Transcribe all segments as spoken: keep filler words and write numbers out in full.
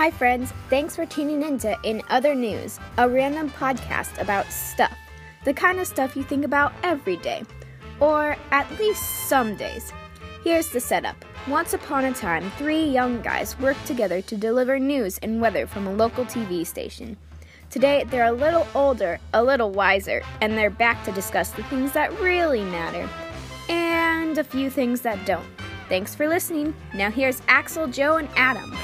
Hi friends, thanks for tuning in to In Other News, a random podcast about stuff, the kind of stuff you think about every day, or at least some days. Here's the setup. Once upon a time, three young guys worked together to deliver news and weather from a local T V station. Today, they're a little older, a little wiser, and they're back to discuss the things that really matter, and a few things that don't. Thanks for listening. Now here's Axel, Joe, and Adam.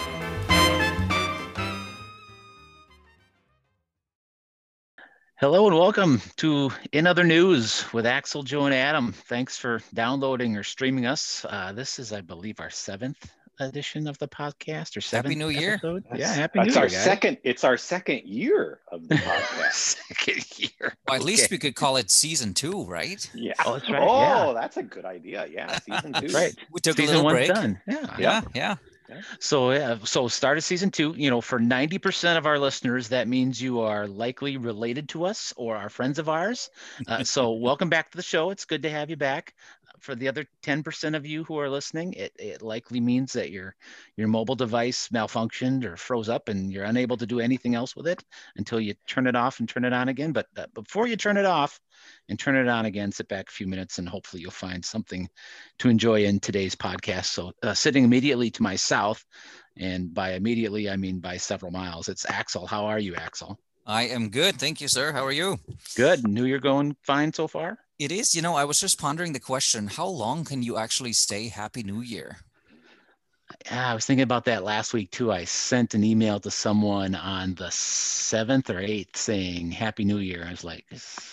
Hello and welcome to In Other News with Axel, Joe, and Adam. Thanks for downloading or streaming us. Uh, this is, I believe, our seventh edition of the podcast. Or seventh Happy New episode. Year. That's, yeah, Happy New Year, It's our guys. second. It's our second year of the podcast. second year. Well, at okay. least we could call it season two, right? Yeah. Oh, that's, right. oh, yeah. that's a good idea. Yeah, season two. Right. We took season a little break. Done. Yeah. Yeah. Yeah. yeah. Okay. So, uh, so start of season two, you know, for ninety percent of our listeners, that means you are likely related to us or are friends of ours. Uh, so welcome back to the show. It's good to have you back. For the other ten percent of you who are listening, it, it likely means that your your mobile device malfunctioned or froze up and you're unable to do anything else with it until you turn it off and turn it on again. But uh, before you turn it off and turn it on again, sit back a few minutes and hopefully you'll find something to enjoy in today's podcast. So uh, sitting immediately to my south, and by immediately, I mean by several miles, it's Axel. How are you, Axel? I am good. Thank you, sir. How are you? Good. New Year going fine so far? It is. You know, I was just pondering the question, how long can you actually say Happy New Year? I was thinking about that last week, too. I sent an email to someone on the seventh or eighth saying Happy New Year. I was like,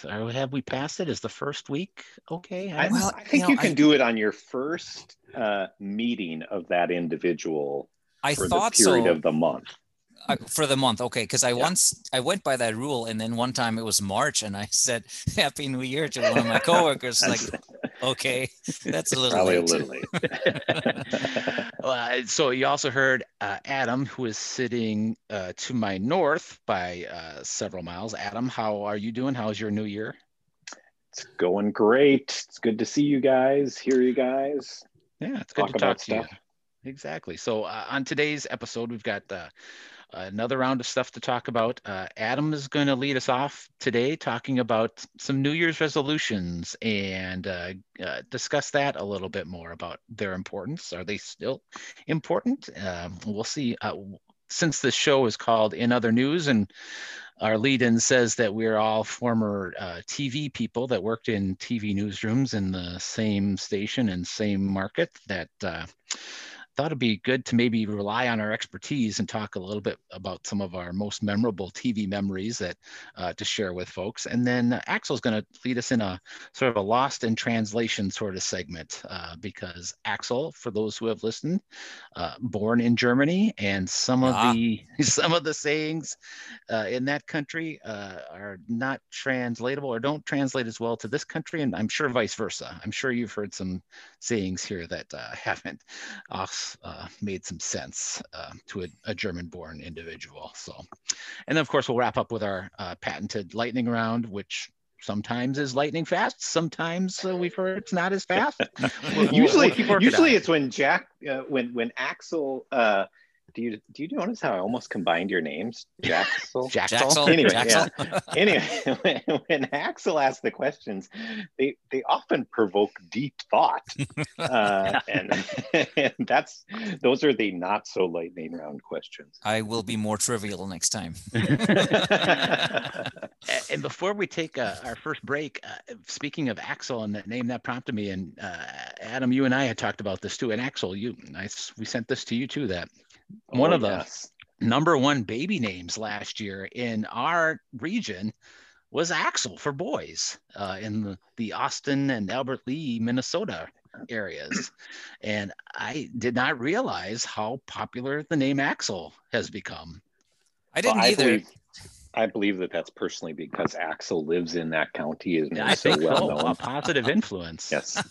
are, have we passed it? Is the first week okay? I, well, I think you, know, you can I, do it on your first uh, meeting of that individual I for thought the period so. of the month. I, for the month. Okay. Cause I yeah. once, I went by that rule and then one time it was March and I said, Happy New Year to one of my coworkers. Like, okay, that's a little Probably late. A little late. uh, so you also heard uh, Adam, who is sitting uh, to my north by uh, several miles. Adam, how are you doing? How's your new year? It's going great. It's good to see you guys, hear you guys. Yeah. It's good talk to talk to stuff. you. Exactly. So uh, on today's episode, we've got the, uh, another round of stuff to talk about. Uh, Adam is going to lead us off today talking about some New Year's resolutions and uh, uh, discuss that a little bit more about their importance. Are they still important? Uh, we'll see. Uh, since this show is called In Other News and our lead-in says that we're all former uh, T V people that worked in T V newsrooms in the same station and same market, that uh, thought it'd be good to maybe rely on our expertise and talk a little bit about some of our most memorable T V memories that uh, to share with folks. And then uh, Axel's going to lead us in a sort of a lost in translation sort of segment uh, because Axel, for those who have listened, uh, born in Germany, and some of ah. the some of the sayings uh, in that country uh, are not translatable or don't translate as well to this country, and I'm sure vice versa. I'm sure you've heard some sayings here that uh, haven't. Uh, Uh, made some sense uh, to a, a German-born individual. So, and of course, we'll wrap up with our uh, patented lightning round, which sometimes is lightning fast. Sometimes uh, we've heard it's not as fast. We'll, usually, we'll usually it it's when Jack, uh, when when Axel. Uh, do you do you notice how I almost combined your names, Jaxel? Jaxel. Anyway, Jaxel. Yeah. anyway, when, when Axel asks the questions, they they often provoke deep thought, uh, and, and that's those are the not so lightning round questions. I will be more trivial next time. And before we take uh, our first break, uh, speaking of Axel and that name that prompted me, and uh, Adam, you and I had talked about this too, and Axel, you, I, we sent this to you too that. One oh, of the yes. number one baby names last year in our region was Axel for boys uh, in the, the Austin and Albert Lee, Minnesota areas. And I did not realize how popular the name Axel has become. I didn't well, I either. Believe, I believe that that's personally because Axel lives in that county. Isn't yeah, I so think well so. A positive influence. Yes.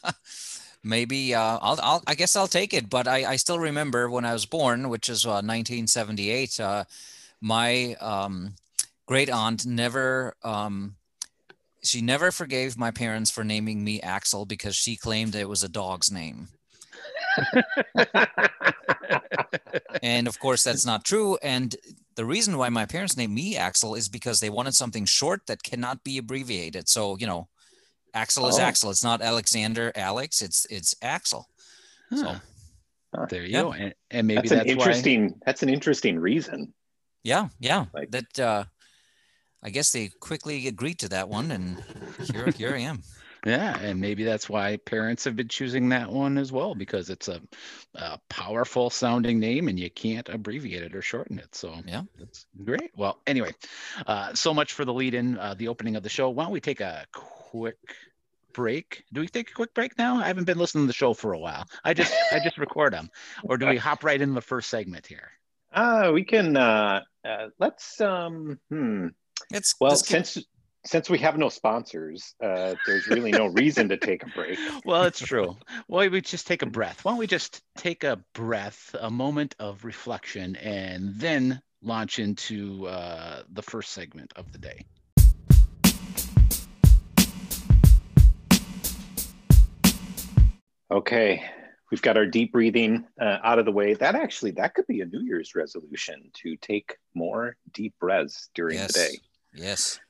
Maybe uh, I'll, I'll. I guess I'll take it. But I, I still remember when I was born, which is uh, nineteen seventy-eight. Uh, my um, great aunt never. Um, she never forgave my parents for naming me Axel because she claimed it was a dog's name. And of course, that's not true. And the reason why my parents named me Axel is because they wanted something short that cannot be abbreviated. So, you know, Axel is oh. Axel. It's not Alexander, Alex. It's it's Axel. Huh. So there you yeah. go. And, and maybe that's, that's an interesting. Why... That's an interesting reason. Yeah, yeah. Like... That uh, I guess they quickly agreed to that one, and here, here I am. Yeah, and maybe that's why parents have been choosing that one as well, because it's a, a powerful sounding name and you can't abbreviate it or shorten it. So yeah, that's great. Well, anyway, uh, so much for the lead in, uh, the opening of the show. Why don't we take a quick break? Do we take a quick break now? I haven't been listening to the show for a while. I just I just record them. Or do we hop right into the first segment here? Uh, we can, uh, uh, let's, um, hmm. It's, well, since... Can- Since we have no sponsors, uh, there's really no reason to take a break. Well, it's true. Why don't we just take a breath? Why don't we just take a breath, a moment of reflection, and then launch into uh, the first segment of the day. Okay. We've got our deep breathing uh, out of the way. That actually, that could be a New Year's resolution, to take more deep breaths during yes. the day. Yes.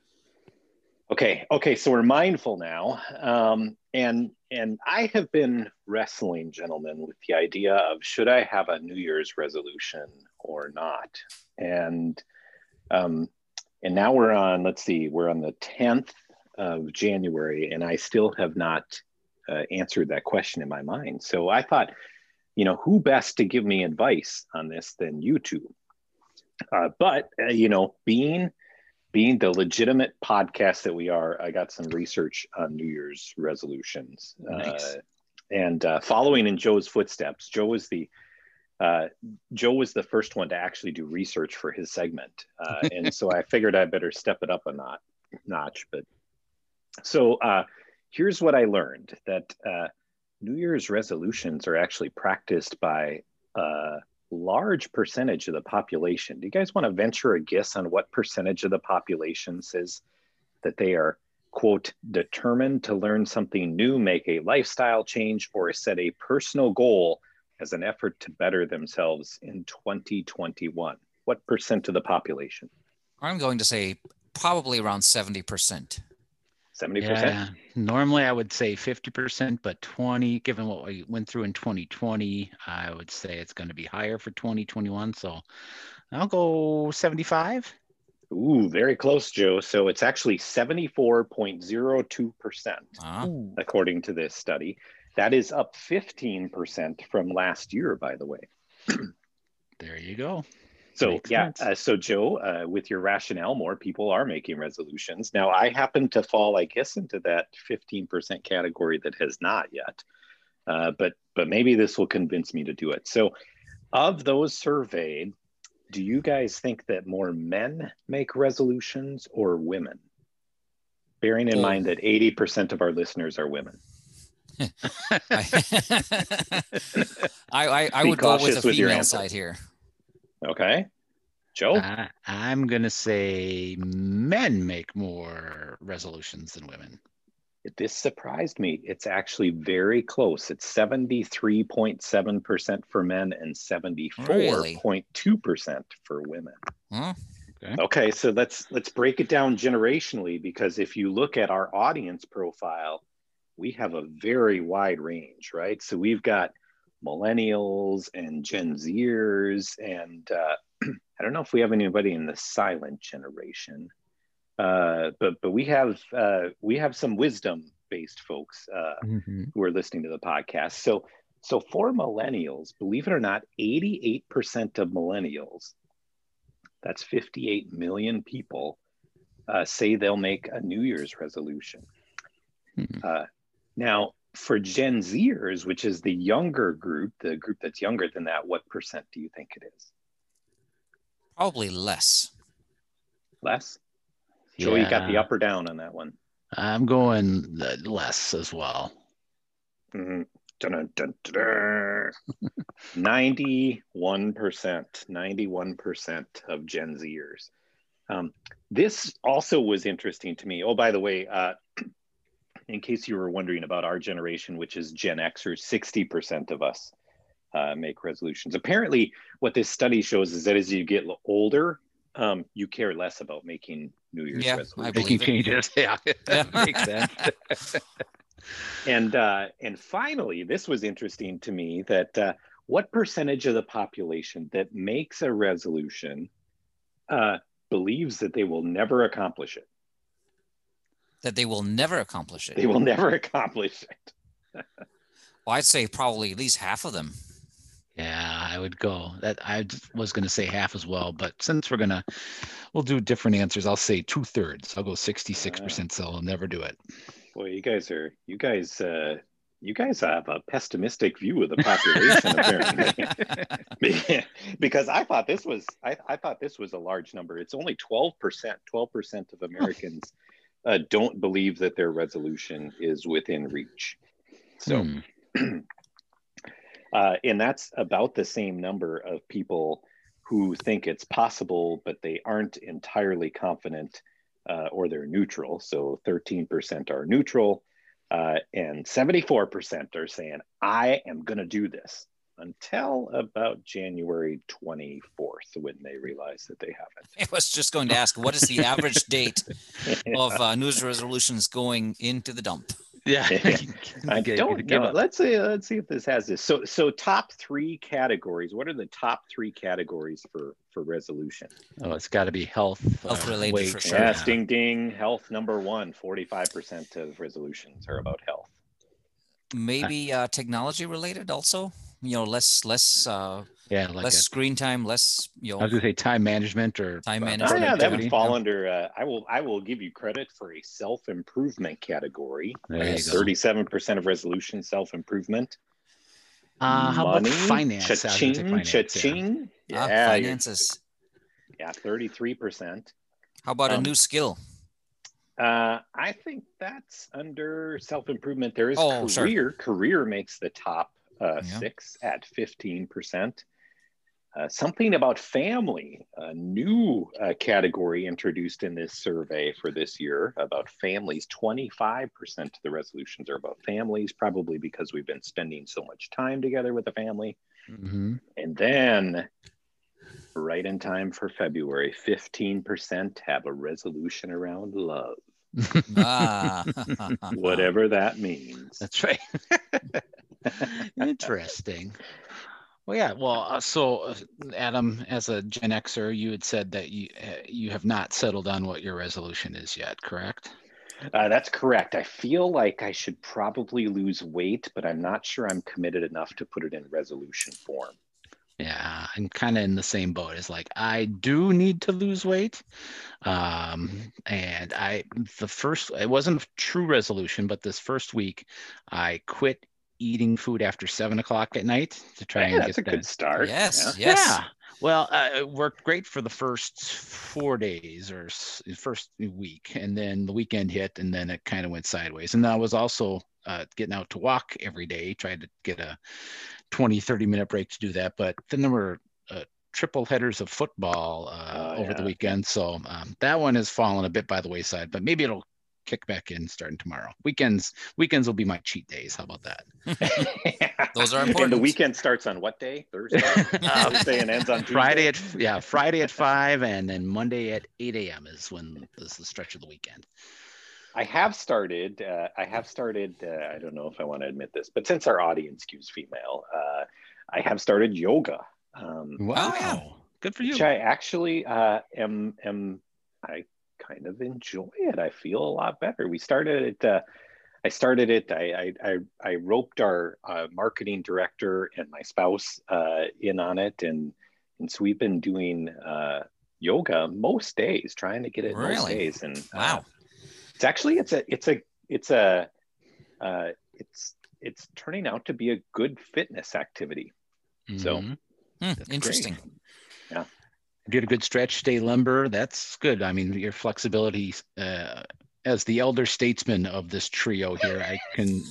Okay. Okay. So we're mindful now. Um, and, and I have been wrestling, gentlemen, with the idea of, should I have a New Year's resolution or not? And, um, and now we're on, let's see, we're on the tenth of January, and I still have not uh, answered that question in my mind. So I thought, you know, who best to give me advice on this than you two? Uh, but, uh, you know, being Being the legitimate podcast that we are, I got some research on New Year's resolutions. Nice. Uh, and uh, following in Joe's footsteps, Joe was the uh, Joe was the first one to actually do research for his segment, uh, and so I figured I better step it up a not, notch. But so uh, here's what I learned: that uh, New Year's resolutions are actually practiced by uh, large percentage of the population. Do you guys want to venture a guess on what percentage of the population says that they are, quote, determined to learn something new, make a lifestyle change, or set a personal goal as an effort to better themselves in twenty twenty-one? What percent of the population? I'm going to say probably around seventy percent. seventy percent? Yeah. Normally I would say fifty percent, but twenty, given what we went through in twenty twenty, I would say it's going to be higher for twenty twenty-one. So I'll go seventy-five. Ooh, very close, Joe. So it's actually seventy-four point zero two percent, ah. according to this study. That is up fifteen percent from last year, by the way. There you go. So yeah, uh, so Joe, uh, with your rationale, more people are making resolutions. Now, I happen to fall, I guess, into that fifteen percent category that has not yet, uh, but but maybe this will convince me to do it. So of those surveyed, do you guys think that more men make resolutions or women? Bearing in oh. mind that eighty percent of our listeners are women. I, I, I would go with the female side here. Okay. Joe? Uh, I'm going to say men make more resolutions than women. This surprised me. It's actually very close. It's seventy-three point seven percent for men and seventy-four point two percent really? for women. Huh? Okay. Okay, so let's let's break it down generationally, because if you look at our audience profile, we have a very wide range, right? So we've got millennials and Gen Zers, and uh, I don't know if we have anybody in the silent generation, uh, but but we have uh, we have some wisdom-based folks uh, mm-hmm. who are listening to the podcast. So so for millennials, believe it or not, eighty-eight percent of millennials, that's fifty-eight million people, uh, say they'll make a New Year's resolution. Mm-hmm. Uh, now. For Gen Zers, which is the younger group, the group that's younger than that, what percent do you think it is? Probably less. Less? Yeah. Joey, you got the up or down on that one? I'm going less as well. Mm-hmm. Dun, dun, dun, dun. ninety-one percent, ninety-one percent of Gen Zers. Um, this also was interesting to me. Oh, by the way, uh, in case you were wondering about our generation, which is Gen Xers, sixty percent of us uh, make resolutions. Apparently, what this study shows is that as you get older, um, you care less about making New Year's yeah, resolutions. Making it. changes. Yeah, that makes sense. And, uh, and finally, this was interesting to me, that uh, what percentage of the population that makes a resolution uh, believes that they will never accomplish it? That they will never accomplish it. They will never accomplish it. Well, I'd say probably at least half of them. Yeah, I would go that. I was going to say half as well, but since we're going to, we'll do different answers. I'll say two thirds. I'll go sixty-six percent. So I'll never do it. Boy, you guys are, you guys, uh, you guys have a pessimistic view of the population, apparently. Because I thought this was, I, I thought this was a large number. It's only twelve percent, twelve percent of Americans uh, don't believe that their resolution is within reach. So, hmm. uh, and that's about the same number of people who think it's possible, but they aren't entirely confident, uh, or they're neutral. So thirteen percent are neutral, uh, and seventy-four percent are saying, I am going to do this, until about January twenty-fourth, when they realize that they haven't. I was just going to ask, what is the average date yeah. of uh, New Year's resolutions going into the dump? Yeah, I don't know. Let's see. Let's see if this has this. So, so top three categories. What are the top three categories for for resolution? Oh, it's got to be health, health uh, related, weight, for sure. Yes, ding ding. Health number one. forty-five percent of resolutions are about health. Maybe uh, technology related also. You know, less less. Uh, yeah, like less a, screen time, less. You know, I was gonna say time management or time management. Oh, yeah, that would fall under. Uh, I will. I will give you credit for a self improvement category. Thirty-seven percent of resolution self improvement. Uh, how Money, about finance? Cha-ching, finance, cha-ching. Yeah, yeah, finances. Yeah, thirty-three percent. How about um, a new skill? Uh, I think that's under self improvement. There is oh, career. Sure. Career makes the top uh, yeah. six at fifteen percent. Uh, something about family, a new uh, category introduced in this survey for this year about families. twenty-five percent of the resolutions are about families, probably because we've been spending so much time together with the family. Mm-hmm. And then right in time for February, fifteen percent have a resolution around love. ah. Whatever that means. That's right. Interesting. Well, yeah. Well, uh, so uh, Adam, as a Gen Xer, you had said that you uh, you have not settled on what your resolution is yet, correct? Uh, that's correct. I feel like I should probably lose weight, but I'm not sure I'm committed enough to put it in resolution form. Yeah, I'm kind of in the same boat. It's like I do need to lose weight, um, and I the first it wasn't a true resolution, but this first week I quit eating food after seven o'clock at night to try yeah, and get that's a that. good start. Yes, yeah. yes. Yeah. Well, uh, it worked great for the first four days or first week, and then the weekend hit, and then it kind of went sideways. And I was also uh, getting out to walk every day, tried to get a twenty, thirty minute break to do that. But then there were uh, triple headers of football uh, oh, over yeah. the weekend. So um, that one has fallen a bit by the wayside, but maybe it'll kick back in starting tomorrow. Weekends weekends will be my cheat days. How about that? Those are important. And the weekend starts on what day? Thursday. uh, Thursday and ends on Tuesday. Friday at yeah, Friday at five, and then Monday at eight a.m. is when is the stretch of the weekend. I have started. Uh, I have started. Uh, I don't know if I want to admit this, but since our audience skews female, uh, I have started yoga. Um, wow, yeah. Good for you. Which I actually uh, am am I. kind of enjoy it. I feel a lot better. We started it. Uh, I started it. I I I, I roped our uh, marketing director and my spouse uh, in on it, and and so we've been doing uh, yoga most days, trying to get it really? most days. And wow, uh, it's actually it's a it's a it's a uh, it's it's turning out to be a good fitness activity. Mm-hmm. So mm, interesting. Great. Yeah. Did a good stretch day lumber. That's good. I mean, your flexibility, uh, as the elder statesman of this trio here, I can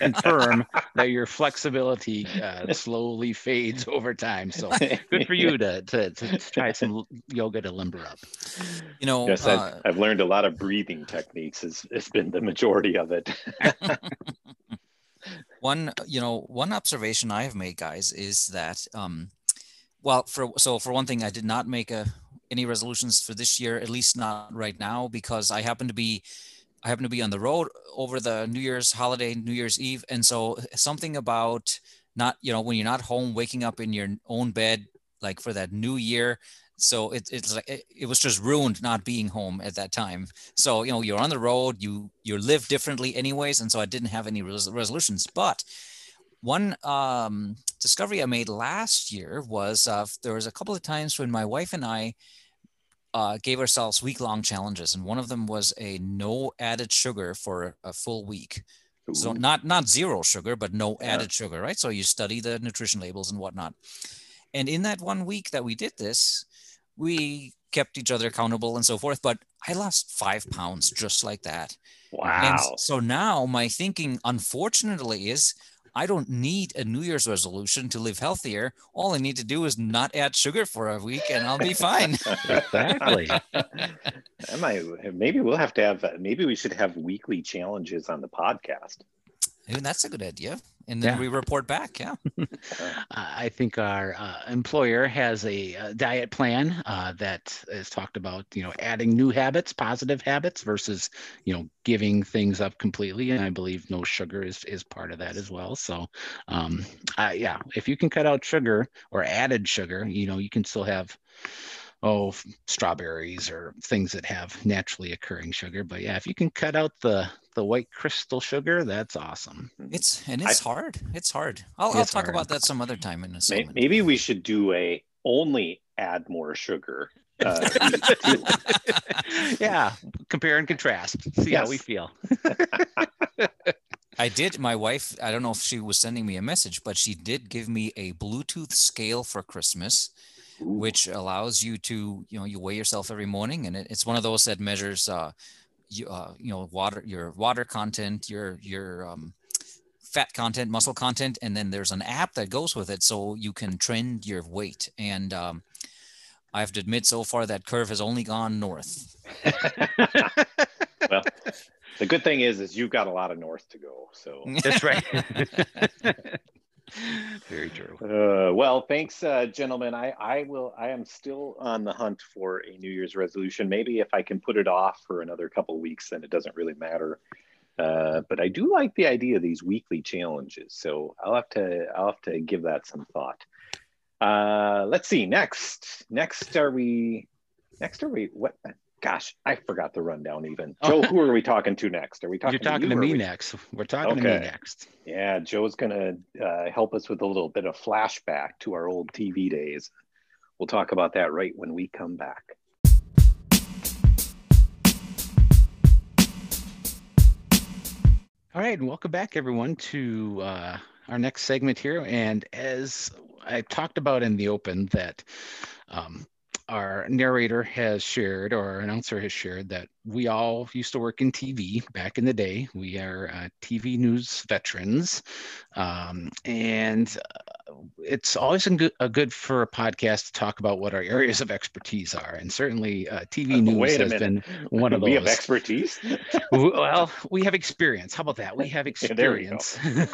confirm that your flexibility uh, slowly fades over time. So good for you to, to, to try some yoga to limber up. You know, yes, uh, I've, I've learned a lot of breathing techniques. It's, it's been the majority of it. One, you know, one observation I have made, guys, is that, um, well, for so for one thing, I did not make a, any resolutions for this year, at least not right now, because I happen to be, I happen to be on the road over the New Year's holiday, New Year's Eve, and so something about not, you know, when you're not home, waking up in your own bed, like for that New Year. So it, it's like it, it was just ruined not being home at that time. So, you know, you're on the road, you you live differently anyways. And so I didn't have any res- resolutions. But one um, discovery I made last year was uh, there was a couple of times when my wife and I uh, gave ourselves week-long challenges. And one of them was a no added sugar for a full week. Ooh. So not not zero sugar, but no yeah. added sugar, right? So you study the nutrition labels and whatnot. And in that one week that we did this, we kept each other accountable and so forth, but I lost five pounds just like that. Wow. And so now my thinking, unfortunately, is I don't need a New Year's resolution to live healthier. All I need to do is not add sugar for a week and I'll be fine. Exactly. I might, maybe we'll have to have, maybe we should have weekly challenges on the podcast. I mean, that's a good idea. And then yeah. we report back. Yeah. I think our uh, employer has a, a diet plan uh, that is talked about, you know, adding new habits, positive habits versus, you know, giving things up completely. And I believe no sugar is, is part of that as well. So, um, uh, yeah, if you can cut out sugar or added sugar, you know, you can still have, oh, strawberries or things that have naturally occurring sugar. But yeah, if you can cut out the the white crystal sugar, that's awesome. It's and it's I, hard. It's hard. I'll, it's I'll talk hard. about that some other time in a segment. Maybe we should do a only add more sugar. Uh, yeah, compare and contrast. See yes. how we feel. I did. My wife, I don't know if she was sending me a message, but she did give me a Bluetooth scale for Christmas. Ooh. Which allows you to, you know, you weigh yourself every morning, and it, it's one of those that measures, uh, you, uh, you know, water, your water content, your your um, fat content, muscle content, and then there's an app that goes with it, so you can trend your weight. And um, I have to admit, so far that curve has only gone north. Well, the good thing is, is you've got a lot of north to go. So that's right. Very true. Uh, well, thanks, uh, gentlemen. I, I will. I am still on the hunt for a New Year's resolution. Maybe if I can put it off for another couple of weeks, then it doesn't really matter. Uh, but I do like the idea of these weekly challenges. So I'll have to. I'll have to give that some thought. Uh, let's see. Next. Next are we? Next are we? What? Gosh, I forgot the rundown even. Joe, who are we talking to next? Are we talking You're talking to, you, to me we... next. We're talking okay. to me next. Yeah, Joe's going to uh, help us with a little bit of flashback to our old T V days. We'll talk about that right when we come back. All right, and welcome back, everyone, to uh, our next segment here. And as I talked about in the open that... Um, our narrator has shared, or our announcer has shared, that we all used to work in T V back in the day. We are uh, T V news veterans. Um, and uh, it's always a good, a good for a podcast to talk about what our areas of expertise are. And certainly uh, T V uh, news has been one of those. We have expertise? Well, we have experience. How about that? We have experience yeah,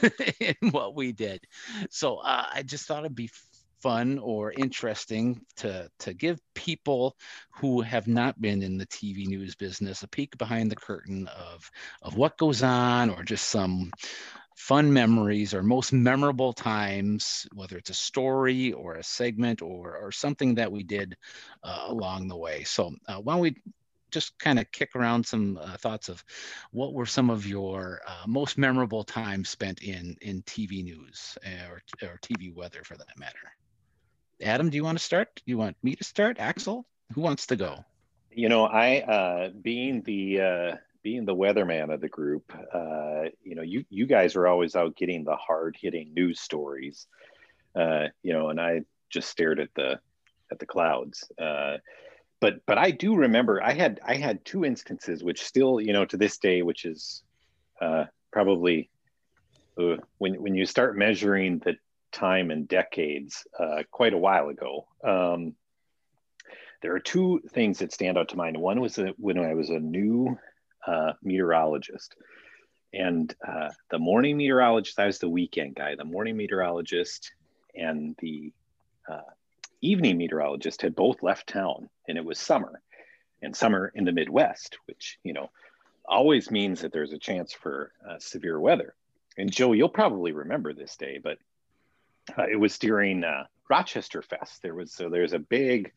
in what we did. So uh, I just thought it'd be fun or interesting to to give people who have not been in the T V news business a peek behind the curtain of of what goes on, or just some fun memories or most memorable times, whether it's a story or a segment or or something that we did uh, along the way. So uh, why don't we just kind of kick around some uh, thoughts of what were some of your uh, most memorable times spent in in T V news or, or T V weather, for that matter. Adam, do you want to start? Do you want me to start? Axel, who wants to go? You know, I, uh, being the uh, being the weatherman of the group, uh, you know, you you guys are always out getting the hard hitting news stories, uh, you know, and I just stared at the at the clouds. Uh, but but I do remember I had I had two instances which still, you know, to this day, which is uh, probably uh, when when you start measuring the time in decades, uh, quite a while ago. Um, there are two things that stand out to mind. One was that when I was a new uh, meteorologist, and uh, the morning meteorologist, I was the weekend guy, the morning meteorologist and the uh, evening meteorologist had both left town, and it was summer, and summer in the Midwest, which, you know, always means that there's a chance for uh, severe weather. And Joe, you'll probably remember this day, but uh, it was during uh, Rochester Fest. There was, so there's a big,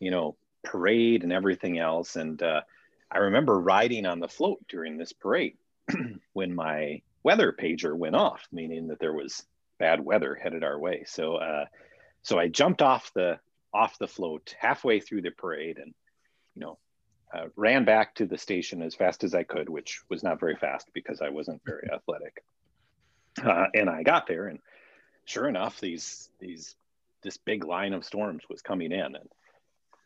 you know, parade and everything else. And uh, I remember riding on the float during this parade when my weather pager went off, meaning that there was bad weather headed our way. So, uh, so I jumped off the, off the float halfway through the parade and, you know, Uh, ran back to the station as fast as I could, which was not very fast because I wasn't very athletic. Uh, and I got there, and sure enough, these these this big line of storms was coming in, and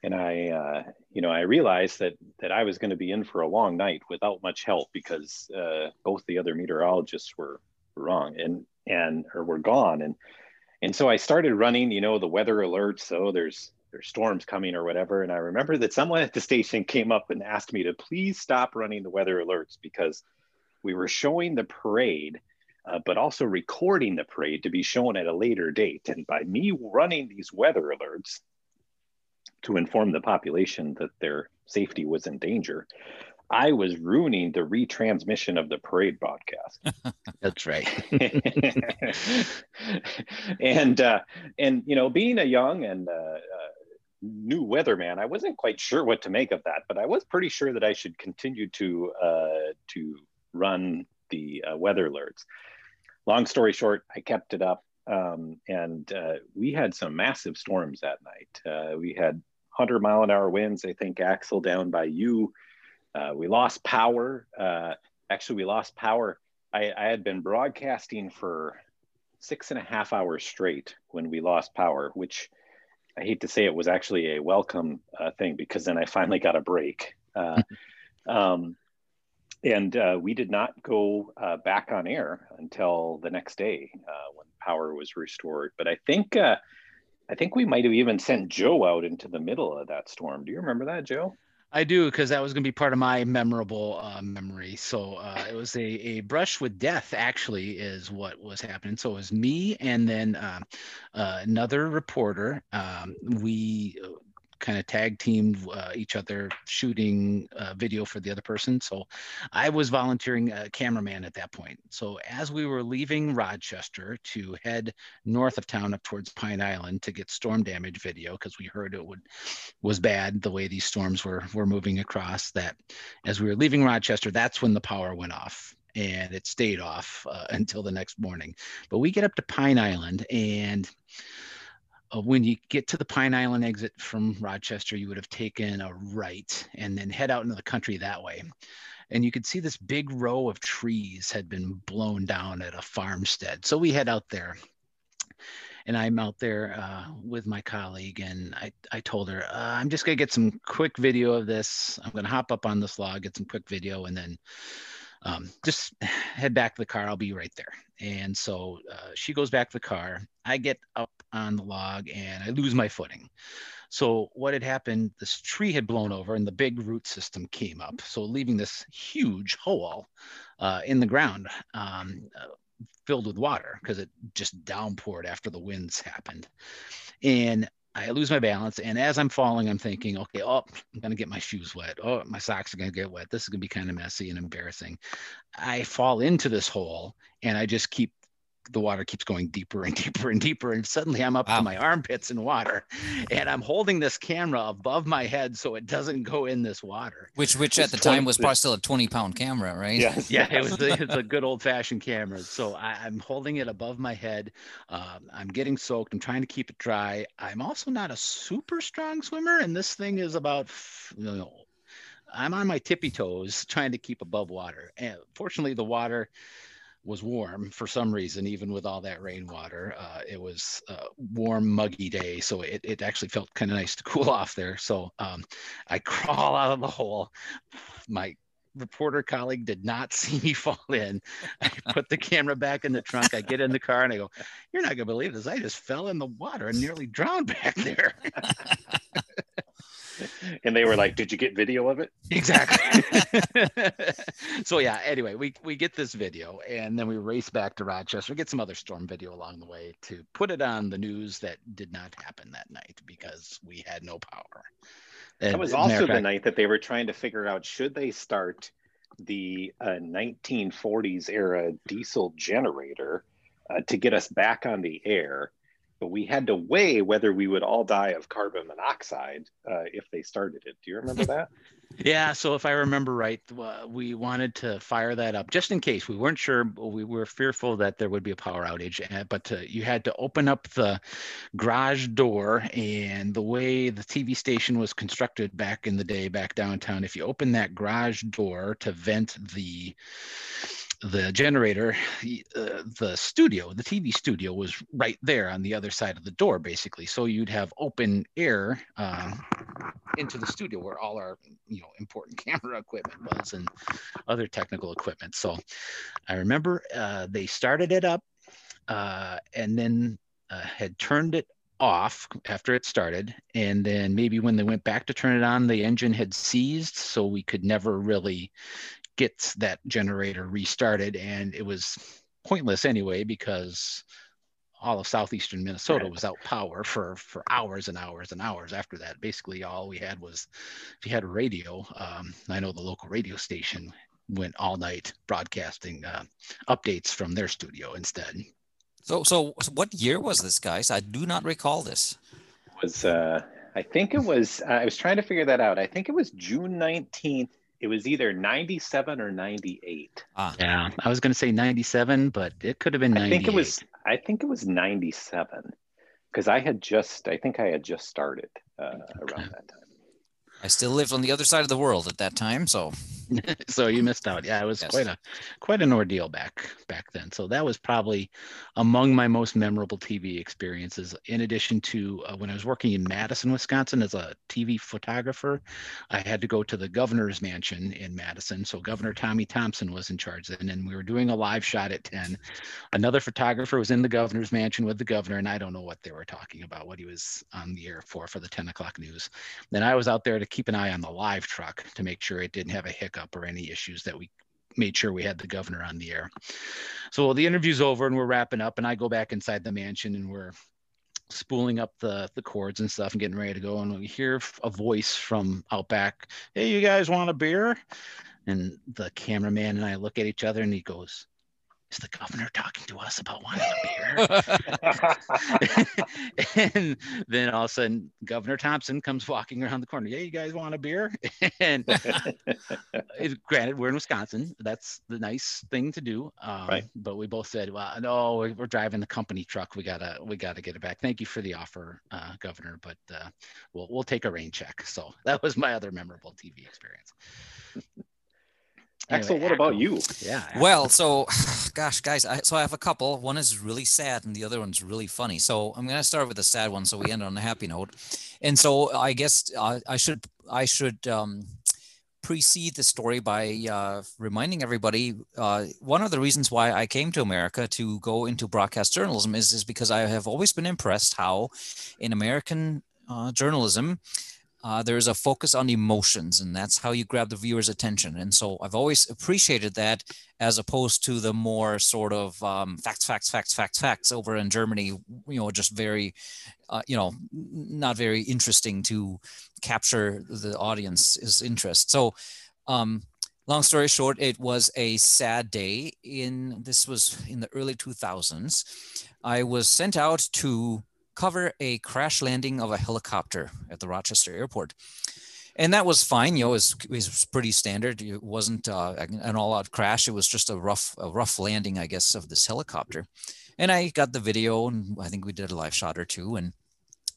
and I uh, you know I realized that that I was going to be in for a long night without much help because uh, both the other meteorologists were wrong and and or were gone, and and so I started running, you know, the weather alerts. So there's there's storms coming or whatever. And I remember that someone at the station came up and asked me to please stop running the weather alerts because we were showing the parade, uh, but also recording the parade to be shown at a later date. And by me running these weather alerts to inform the population that their safety was in danger, I was ruining the retransmission of the parade broadcast. That's right. and, uh, and, you know, being a young and, uh, uh new weatherman, I wasn't quite sure what to make of that, but I was pretty sure that I should continue to uh, to run the uh, weather alerts. Long story short, I kept it up, um, and uh, we had some massive storms that night. Uh, we had one hundred mile an hour winds, I think, Axel, down by you. Uh, we lost power. Uh, actually, we lost power. I, I had been broadcasting for six and a half hours straight when we lost power, which I hate to say it was actually a welcome uh, thing because then I finally got a break. Uh, um, and uh, we did not go uh, back on air until the next day uh, when power was restored. But I think uh, I think we might have even sent Joe out into the middle of that storm. Do you remember that, Joe? I do, because that was going to be part of my memorable uh, memory. So uh, it was a, a brush with death, actually, is what was happening. So it was me and then uh, uh, another reporter. Um, we kind of tag teamed uh, each other shooting uh, video for the other person. So I was volunteering a cameraman at that point. So as we were leaving Rochester to head north of town up towards Pine Island to get storm damage video, because we heard it would was bad the way these storms were, were moving across, that as we were leaving Rochester, that's when the power went off. And it stayed off uh, until the next morning. But we get up to Pine Island, and when you get to the Pine Island exit from Rochester, you would have taken a right and then head out into the country that way. And you could see this big row of trees had been blown down at a farmstead. So we head out there. And I'm out there uh, with my colleague, and I, I told her, uh, I'm just going to get some quick video of this. I'm going to hop up on this log, get some quick video, and then um, just head back to the car. I'll be right there. And so uh, she goes back to the car. I get up on the log and I lose my footing. So what had happened, this tree had blown over and the big root system came up, so leaving this huge hole uh, in the ground um, uh, filled with water, because it just downpoured after the winds happened. And I lose my balance, and as I'm falling, I'm thinking, okay, oh, I'm going to get my shoes wet. Oh, my socks are going to get wet. This is going to be kind of messy and embarrassing. I fall into this hole, and I just keep the water keeps going deeper and deeper and deeper. And suddenly I'm up wow. to my armpits in water, and I'm holding this camera above my head so it doesn't go in this water. Which, which at the time was probably still a twenty pound camera, right? Yes. Yeah. It was a, it's a good old fashioned camera. So I, I'm holding it above my head. Um, I'm getting soaked. I'm trying to keep it dry. I'm also not a super strong swimmer. And this thing is about, you know, I'm on my tippy toes trying to keep above water. And fortunately the water was warm for some reason, even with all that rainwater. Uh, it was a warm, muggy day, so it, it actually felt kind of nice to cool off there. So um, I crawl out of the hole. My reporter colleague did not see me fall in. I put the camera back in the trunk. I get in the car and I go, you're not going to believe this. I just fell in the water and nearly drowned back there. And they were like, did you get video of it? Exactly. So yeah, anyway, we, we get this video and then we race back to Rochester, get some other storm video along the way to put it on the news that did not happen that night because we had no power. And that was also the night that they were trying to figure out, should they start the uh, nineteen forties era diesel generator uh, to get us back on the air? But we had to weigh whether we would all die of carbon monoxide uh, if they started it. Do you remember that? Yeah. So if I remember right, we wanted to fire that up just in case. We weren't sure. We were fearful that there would be a power outage. But uh, you had to open up the garage door. And the way the T V station was constructed back in the day, back downtown, if you open that garage door to vent the... the generator, uh, the studio, the T V studio was right there on the other side of the door, basically. So you'd have open air uh, into the studio where all our, you know, important camera equipment was and other technical equipment. So I remember uh, they started it up uh, and then uh, had turned it off after it started. And then maybe when they went back to turn it on, the engine had seized. So we could never really get that generator restarted, and it was pointless anyway because all of southeastern Minnesota was out power for for hours and hours and hours after that. Basically, all we had was, if you had a radio, um, I know the local radio station went all night broadcasting uh, updates from their studio instead. So, so, so what year was this, guys? I do not recall this. It was uh, I think it was. Uh, I was trying to figure that out. I think it was June nineteenth. It was either ninety-seven or ninety-eight. Ah, yeah, I was going to say ninety-seven, but it could have been ninety-eight. I think it was. I think it was ninety-seven, because I had just. I think I had just started uh, okay. around that time. I still lived on the other side of the world at that time, so. So you missed out. Yeah, it was yes. quite a quite an ordeal back back then. So that was probably among my most memorable T V experiences. In addition to uh, when I was working in Madison, Wisconsin as a T V photographer, I had to go to the governor's mansion in Madison. So Governor Tommy Thompson was in charge then, and we were doing a live shot at ten. Another photographer was in the governor's mansion with the governor, and I don't know what they were talking about, what he was on the air for for the ten o'clock news. Then I was out there to keep an eye on the live truck to make sure it didn't have a hiccup up or any issues, that we made sure we had the governor on the air. So the interview's over and we're wrapping up, and I go back inside the mansion and we're spooling up the the cords and stuff and getting ready to go, and we hear a voice from out back, hey, you guys want a beer? And the cameraman and I look at each other and he goes, is the governor talking to us about wanting a beer? And then all of a sudden, Governor Thompson comes walking around the corner. Yeah, you guys want a beer? And it, granted, we're in Wisconsin. That's the nice thing to do. Um, right. But we both said, well, no, we're, we're driving the company truck. We gotta, we gotta get it back. Thank you for the offer, uh, Governor, but uh, we'll, we'll take a rain check. So that was my other memorable T V experience. Anyway, Axel, what about you? Yeah. Well, so, gosh, guys, I, so I have a couple. One is really sad, and the other one's really funny. So I'm going to start with a sad one, so we end on a happy note. And so I guess uh, I should I should um, precede the story by uh, reminding everybody uh, one of the reasons why I came to America to go into broadcast journalism is is because I have always been impressed how in American uh, journalism, Uh, there is a focus on emotions, and that's how you grab the viewer's attention. And so I've always appreciated that, as opposed to the more sort of um, facts, facts, facts, facts, facts over in Germany, you know, just very, uh, you know, not very interesting to capture the audience's interest. So um, long story short, it was a sad day. In this was in the early two thousands. I was sent out to cover a crash landing of a helicopter at the Rochester Airport. And that was fine, you know, it was, it was pretty standard. It wasn't uh, an all-out crash. It was just a rough, a rough landing, I guess, of this helicopter. And I got the video, and I think we did a live shot or two. And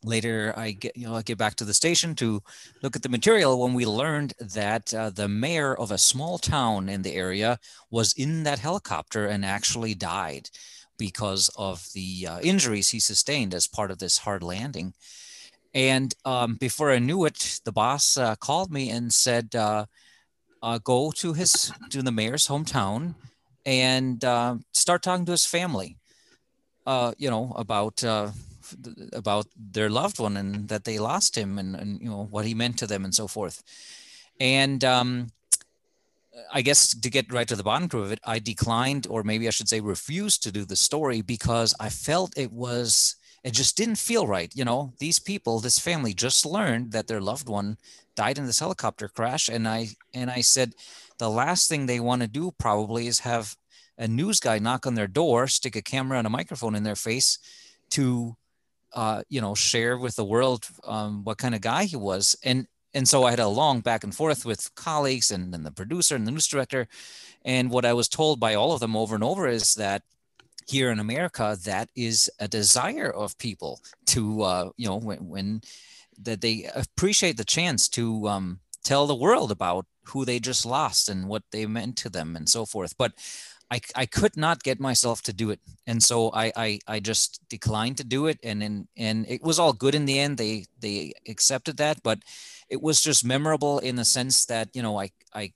later I get, you know, I get back to the station to look at the material when we learned that uh, the mayor of a small town in the area was in that helicopter and actually died because of the uh, injuries he sustained as part of this hard landing. And um, before I knew it, the boss uh, called me and said, uh, uh, go to his, to the mayor's hometown and uh, start talking to his family, uh, you know, about uh, about their loved one and that they lost him, and, and you know what he meant to them and so forth. And um, I guess to get right to the bottom of it, I declined, or maybe I should say refused to do the story, because I felt it was, it just didn't feel right. You know, these people, this family just learned that their loved one died in this helicopter crash. And I, and I said, the last thing they want to do probably is have a news guy knock on their door, stick a camera and a microphone in their face to, uh, you know, share with the world um, what kind of guy he was. And, And so I had a long back and forth with colleagues and then the producer and the news director. And what I was told by all of them over and over is that here in America, that is a desire of people to, uh, you know, when, when that they appreciate the chance to um, tell the world about who they just lost and what they meant to them and so forth. But I, I could not get myself to do it. And so I, I, I just declined to do it. And, and, and it was all good in the end. They, they accepted that, but it was just memorable in the sense that, you know, I, I,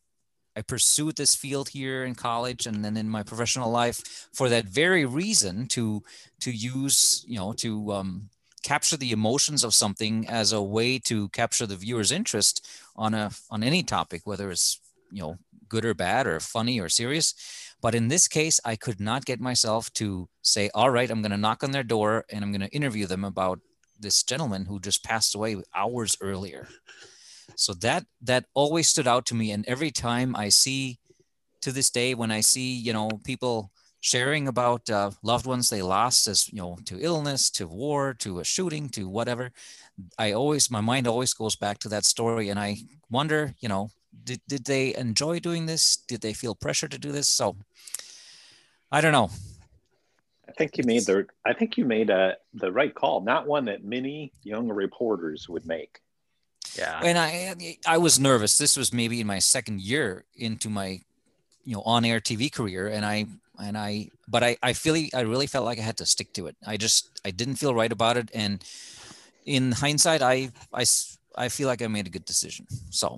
I pursued this field here in college and then in my professional life for that very reason, to, to use, you know, to um, capture the emotions of something as a way to capture the viewer's interest on a, on any topic, whether it's, you know, good or bad or funny or serious. But in this case, I could not get myself to say, all right, I'm going to knock on their door and I'm going to interview them about this gentleman who just passed away hours earlier. So that, that always stood out to me. And every time I see, to this day, when I see, you know, people sharing about uh, loved ones they lost, as, you know, to illness, to war, to a shooting, to whatever, I always, my mind always goes back to that story. And I wonder, you know, Did, did they enjoy doing this? Did they feel pressure to do this? So I don't know. I think you made the I think you made a, the right call. Not one that many young reporters would make. Yeah. And I I was nervous. This was maybe in my second year into my, you know, on-air T V career, and I and I but I I feel I really felt like I had to stick to it. I just I didn't feel right about it, and in hindsight, I I I feel like I made a good decision. So,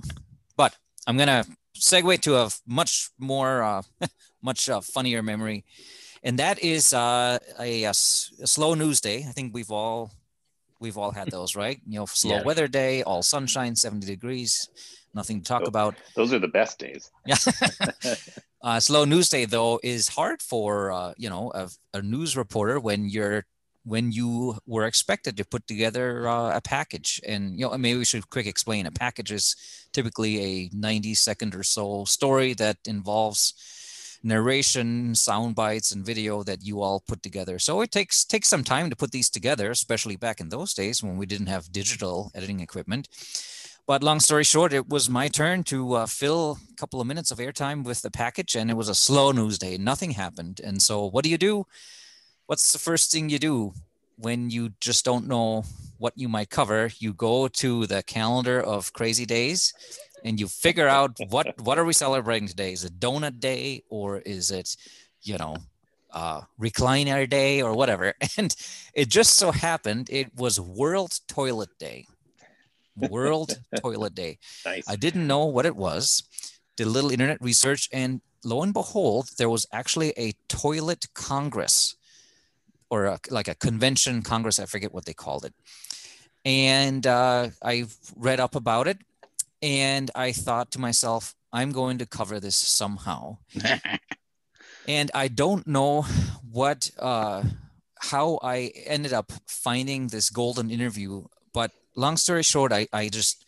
but I'm going to segue to a much more, uh, much uh, funnier memory. And that is uh, a, a slow news day. I think we've all, we've all had those, right? You know, slow yeah. weather day, all sunshine, seventy degrees, nothing to talk oh, about. Those are the best days. Yeah. uh, slow news day though is hard for, uh, you know, a, a news reporter when you're, when you were expected to put together uh, a package. And, you know, maybe we should quick explain. A package is typically a ninety second or so story that involves narration, sound bites, and video that you all put together. So it takes takes some time to put these together, especially back in those days when we didn't have digital editing equipment. But long story short, it was my turn to uh, fill a couple of minutes of airtime with the package, and it was a slow news day. Nothing happened. And so what do you do? What's the first thing you do when you just don't know what you might cover? You go to the calendar of crazy days and you figure out what, what are we celebrating today? Is it donut day, or is it, you know, uh, recliner day or whatever? And it just so happened it was World Toilet Day. World Toilet Day. Nice. I didn't know what it was. Did a little internet research, and lo and behold, there was actually a toilet congress, or a, like a convention, Congress, I forget what they called it. And uh, I read up about it, and I thought to myself, I'm going to cover this somehow. And I don't know what, uh, how I ended up finding this golden interview, but long story short, I, I just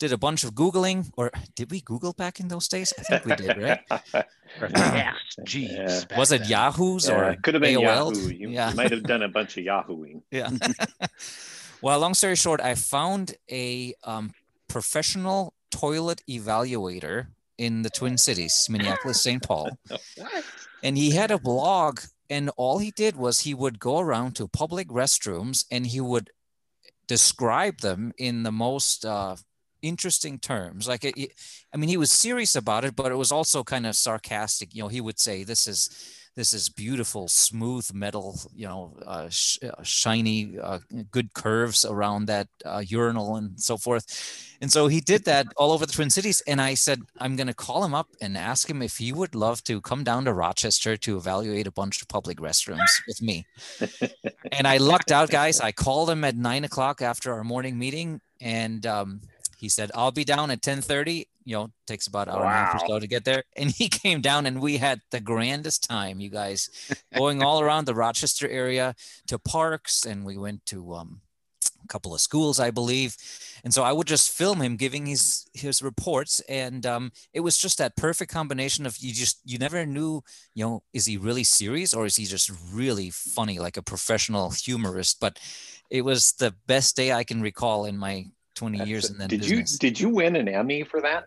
did a bunch of Googling, or did we Google back in those days? I think we did, right? Yeah, geez. Was it Yahoo's yeah, or it could have been A O L? Yahoo. You yeah. might have done a bunch of Yahooing. Yeah. Well, long story short, I found a um, professional toilet evaluator in the Twin Cities, Minneapolis, Saint Paul. And he had a blog, and all he did was he would go around to public restrooms and he would describe them in the most uh, interesting terms. Like, it, I mean, he was serious about it, but it was also kind of sarcastic. You know, he would say, this is This is beautiful, smooth metal, you know, uh, sh uh, shiny, uh, good curves around that uh, urinal and so forth. And so he did that all over the Twin Cities. And I said, I'm going to call him up and ask him if he would love to come down to Rochester to evaluate a bunch of public restrooms with me. And I lucked out, guys. I called him at nine o'clock after our morning meeting. And um, he said, I'll be down at ten thirty. You know, takes about an hour and a half or so to get there. And he came down and we had the grandest time, you guys, going all around the Rochester area to parks. And we went to um, a couple of schools, I believe. And so I would just film him giving his, his reports. And um, it was just that perfect combination of you just, you never knew, you know, is he really serious or is he just really funny, like a professional humorist? But it was the best day I can recall in my twenty That's years. A, and then did business. you, did you win an Emmy for that?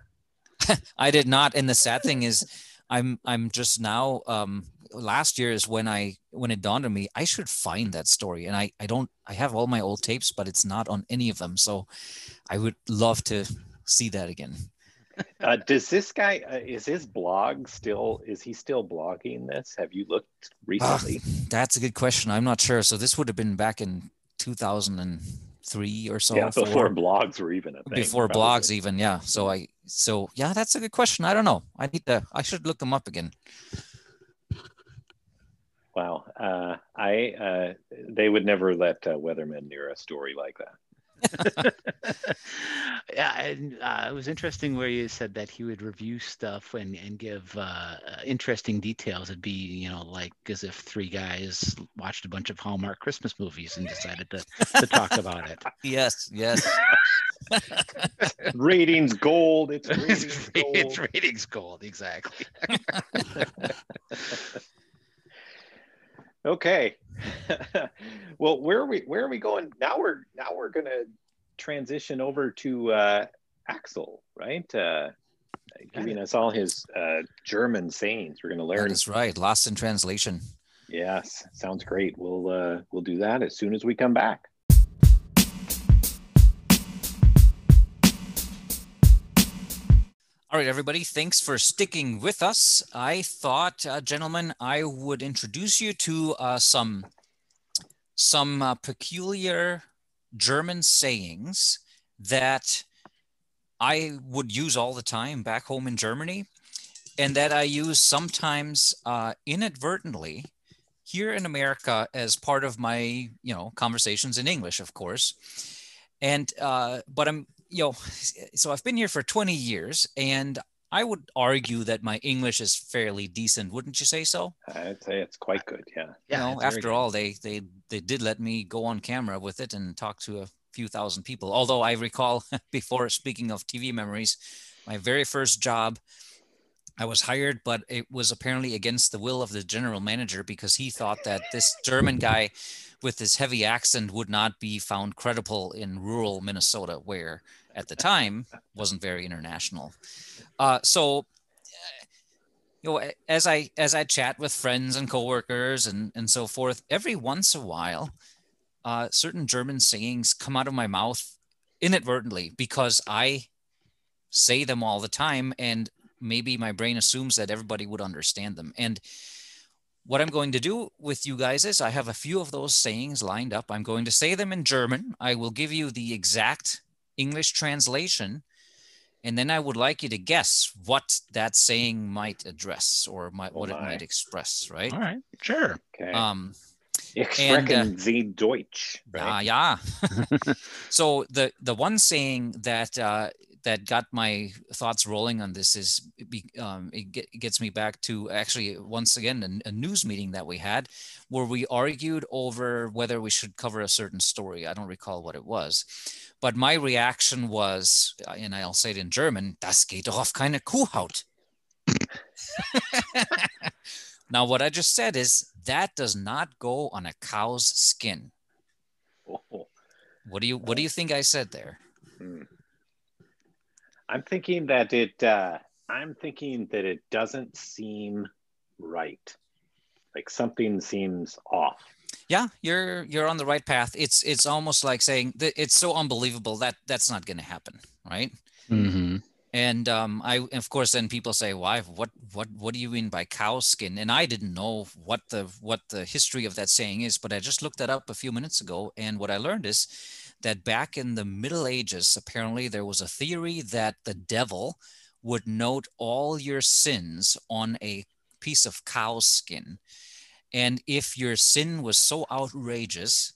I did not. And the sad thing is I'm, I'm just now, um, last year is when I, when it dawned on me, I should find that story. And I, I don't, I have all my old tapes, but it's not on any of them. So I would love to see that again. Uh, does this guy, uh, is his blog still, is he still blogging this? Have you looked recently? Uh, that's a good question. I'm not sure. So this would have been back in two thousand three or so. Yeah, before four. blogs were even a thing. Before probably. blogs even. Yeah. So I, So yeah, that's a good question. I don't know. I need to. I should look them up again. Wow, uh, I uh, they would never let uh, weathermen near a story like that. Yeah, and, uh, it was interesting where you said that he would review stuff and and give uh, interesting details. It'd be you know like as if three guys watched a bunch of Hallmark Christmas movies and decided to to talk about it. Yes. Yes. Ratings gold. It's ratings it's, gold. It's ratings gold. Exactly. Okay. Well, where are we? Where are we going now? We're now we're gonna transition over to uh, Axel, right? Uh, giving us all his uh, German sayings. We're gonna learn. That's right. Lost in translation. Yes, sounds great. We'll uh, we'll do that as soon as we come back. All right, everybody, thanks for sticking with us. I thought, uh, gentlemen, I would introduce you to uh, some, some uh, peculiar German sayings that I would use all the time back home in Germany and that I use sometimes uh, inadvertently here in America as part of my, you know, conversations in English, of course. And, uh, but I'm, you know, so I've been here for twenty years and I would argue that my English is fairly decent. Wouldn't you say so? I'd say it's quite good. Yeah. Yeah. You know, after all, they, they, they did let me go on camera with it and talk to a few thousand people. Although I recall before, speaking of T V memories, my very first job, I was hired, but it was apparently against the will of the general manager because he thought that this German guy with his heavy accent would not be found credible in rural Minnesota, where at the time wasn't very international. Uh, so, you know, as I as I chat with friends and coworkers and and so forth, every once in a while, uh, certain German sayings come out of my mouth inadvertently because I say them all the time and. Maybe my brain assumes that everybody would understand them. And what I'm going to do with you guys is I have a few of those sayings lined up. I'm going to say them in German. I will give you the exact English translation. And then I would like you to guess what that saying might address or might, oh what my. it might express, right? All right, sure. Okay. Um, ich and, uh, Sie Deutsch. Right? Uh, yeah. So the, the one saying that... Uh, that got my thoughts rolling on this is um, it, get, it gets me back to actually once again a, a news meeting that we had where we argued over whether we should cover a certain story. I don't recall what it was, but my reaction was, and I'll say it in German, das geht doch auf keine Kuhhaut. Now what I just said is that does not go on a cow's skin. Oh. What do you what do you think I said there? Hmm. I'm thinking that it. Uh, I'm thinking that it doesn't seem right. Like something seems off. Yeah, you're you're on the right path. It's it's almost like saying that it's so unbelievable that that's not going to happen, right? Mm-hmm. And um, I, of course, then people say, "Why? What? What? What do you mean by cow skin?" And I didn't know what the what the history of that saying is, but I just looked that up a few minutes ago. And what I learned is that back in the Middle Ages, apparently there was a theory that the devil would note all your sins on a piece of cow skin, and if your sin was so outrageous,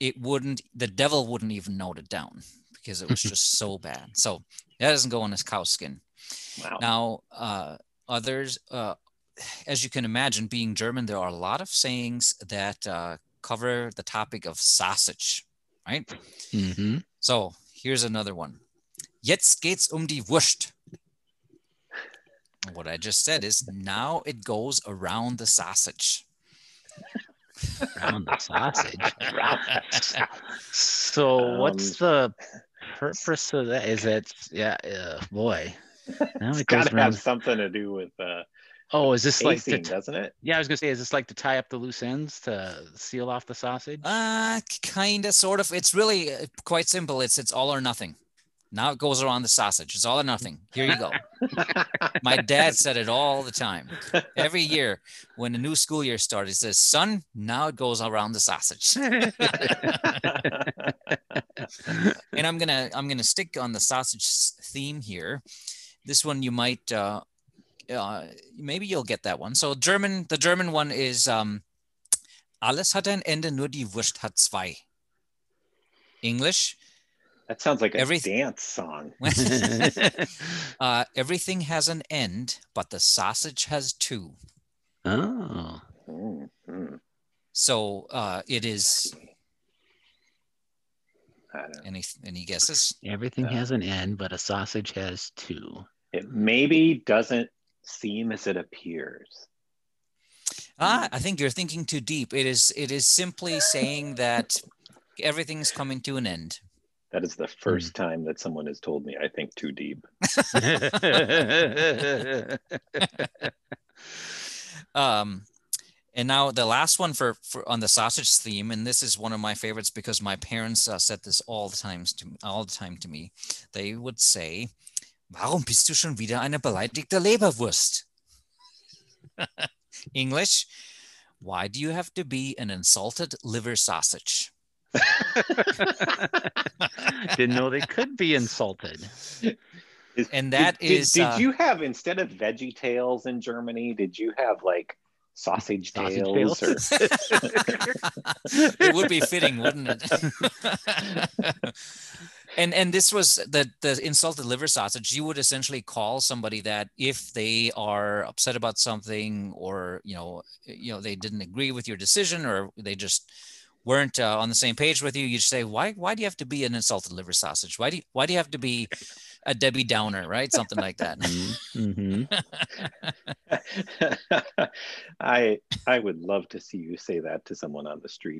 it wouldn't. The devil wouldn't even note it down because it was just so bad. So. That doesn't go on his cow skin. Wow. Now, uh, others, uh, as you can imagine, being German, there are a lot of sayings that uh, cover the topic of sausage, right? Mm-hmm. So here's another one. Jetzt geht's um die Wurst. What I just said is now it goes around the sausage. Around the sausage. So um, what's the... purpose of that is that yeah uh, boy now it's it gotta around. Have something to do with uh oh is this pacing, like t- doesn't it yeah I was gonna say is this like to tie up the loose ends to seal off the sausage uh kind of sort of it's really quite simple it's it's all or nothing now it goes around the sausage it's all or nothing here you go my dad said it all the time every year when the new school year started he says son now it goes around the sausage and I'm gonna I'm gonna stick on the sausage theme here. This one you might uh, uh, maybe you'll get that one. So German, the German one is um, alles hat ein Ende, nur die Wurst hat zwei. English. That sounds like a every- dance song. uh, everything has an end, but the sausage has two. Oh. Mm-hmm. So uh, it is. Any any guesses? Everything uh, has an end, but a sausage has two. It maybe doesn't seem as it appears. Ah, I think you're thinking too deep. It is it is simply saying that everything's coming to an end. That is the first mm. time that someone has told me I think too deep. um And now the last one for, for on the sausage theme, and this is one of my favorites because my parents uh, said this all the times to all the time to me. They would say, "Warum bist du schon wieder eine beleidigte Leberwurst?" English, why do you have to be an insulted liver sausage? Didn't know they could be insulted. And that did, is. Did, did uh, you have instead of Veggie Tales in Germany? Did you have like? Sausage tails. Sausage tails. It would be fitting, wouldn't it? and and this was the the insulted liver sausage. You would essentially call somebody that if they are upset about something, or you know, you know, they didn't agree with your decision, or they just weren't uh, on the same page with you. You'd say, why why do you have to be an insulted liver sausage? Why do you, why do you have to be a Debbie Downer, right? Something like that. Mm-hmm. I I would love to see you say that to someone on the street.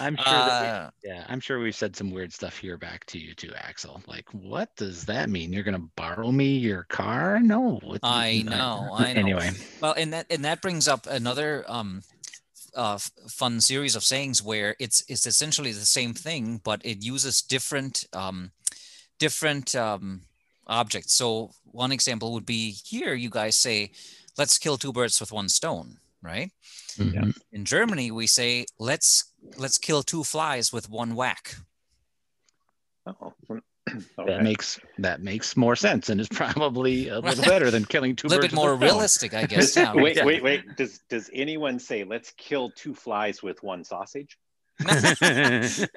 I'm sure. That uh, we, yeah, I'm sure we've said some weird stuff here back to you too, Axel. Like, what does that mean? You're gonna borrow me your car? No. I know. I know. Anyway. Well, and that and that brings up another. Um, Uh, fun series of sayings where it's it's essentially the same thing, but it uses different um, different um, objects. So one example would be here. You guys say, "Let's kill two birds with one stone," right? Mm-hmm. In Germany, we say, "Let's let's kill two flies with one whack." Oh. Okay. That makes that makes more sense, and is probably a little better than killing two birds. A little bit more realistic, I guess. Now. wait, wait, wait. Does does anyone say let's kill two flies with one sausage?